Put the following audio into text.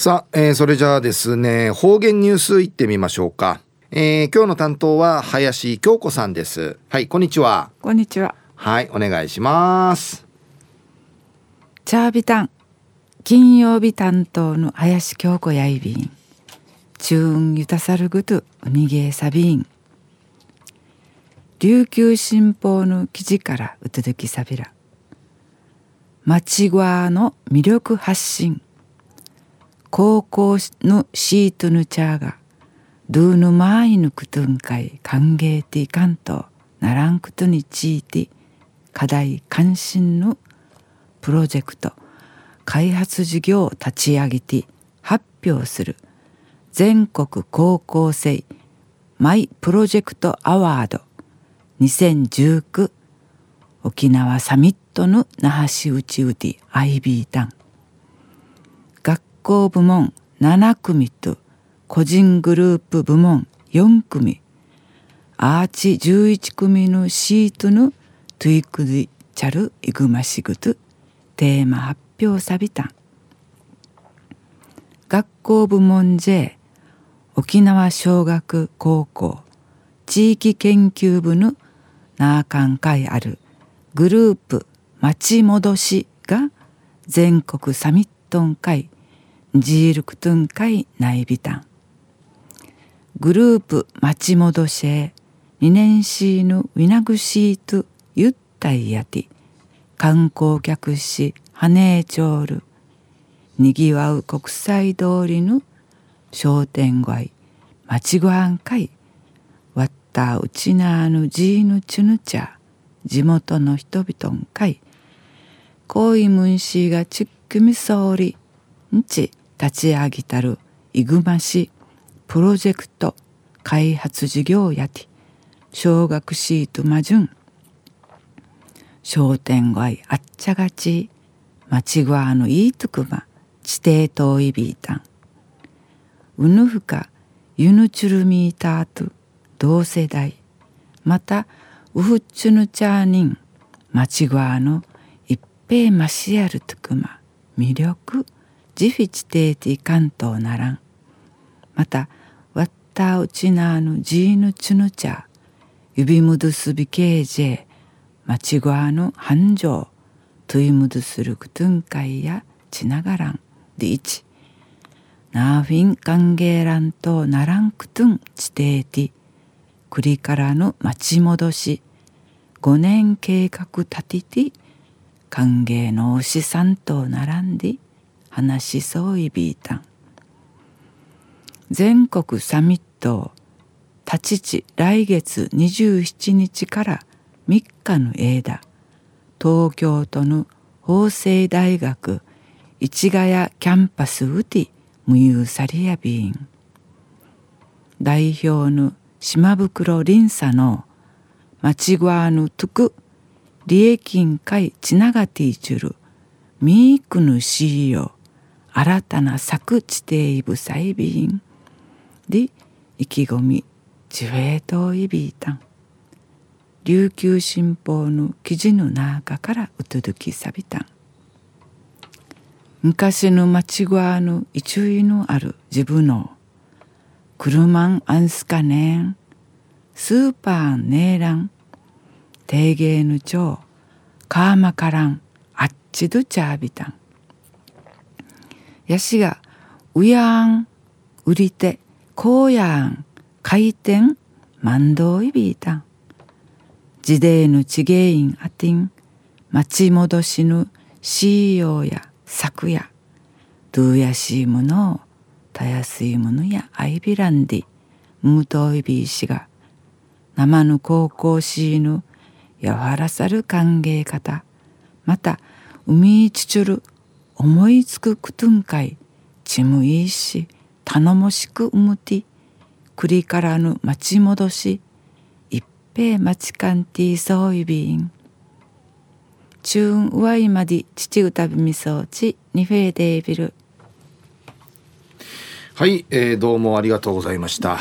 さあ、それじゃあですね、方言ニュースいってみましょうか。今日の担当は林京子さんです。はい、こんにちは。こんにちは。はい、お願いします。チャービタン金曜日担当の林京子やいびんチューンゆたさるぐとうにげえさびん琉球新報の記事からうとどきさびら町側の魅力発信高校のシートのチャーがドゥヌマイヌクトゥンカイ歓迎ていかんとならんくとについて課題関心のプロジェクト開発事業を立ち上げて発表する全国高校生マイプロジェクトアワード2019沖縄サミットの那覇市うちうてアイビータン学校部門7組と個人グループ部門4組、アーチ11組のシートのトゥイクディチャルイグマシグトテーマ発表サビタン。学校部門 J、沖縄小学高校地域研究部のナーカン会あるグループ町戻しが全国サミットン会ジールクトゥン会内ビタン。グループ町戻しへ2年シーのウィナグシートゆったいやて観光客しハネーチョールにぎわう国際通りの商店街町ごはん会わったうちなのジーヌチュヌチャ地元の人々ん会こいむんしがちっくみそうりんち立ち上げたるいぐましプロジェクト開発事業やて小学シートまじゅん商店街あっちゃがち町ごわのいいとくま地底といびいたんうぬふかゆぬちゅるみいたあと同世代またうふっちゅぬちゃーにん町ごわのいっぺいましやるとくま魅力じふ地底ていかんとならんまた、わったうちなのじぬちぬちゃ、ゆびむどすびけいじ、まちごわの繁盛、といむどするくとんかいやちながらん、でいち、なあふいんかんげいらんとならんくとんちていて、くりからのまちもどし、5年計画立てて、かんげいのおしさんとならんで、話しそういびいたん。全国サミット立ち地来月27日から3日の間東京都の法政大学市ヶ谷キャンパスうてむゆうさりやびん代表の島袋凛さの町ごわのとく利益ん会ちながていちゅるみいくぬしいよ新たな作地底いぶさいびんで意気込み自衛党いびいたん琉球新報の記事の中からうとどきさびたん昔の町ごわのいちゅいのある自分の車んあんすかねんスーパーんねえらん定芸の町かーまからんあっちどちゃびたんやしがうやん売り手こうやん回転まんどういびいたん時代のちげいんあてん町戻しぬしいようや作やどうやしいものをたやすいものやあいびらんでむといびいしが生ぬ高校しいぬやわらさる歓迎方またうみいちちゅる思いつくくとんかいちむいいし頼もしくうむてくりからぬ町戻しいっぺい町かんていそういびんちゅうんうわいまで父うたびみそうちにふえでいびる。はい、どうもありがとうございました。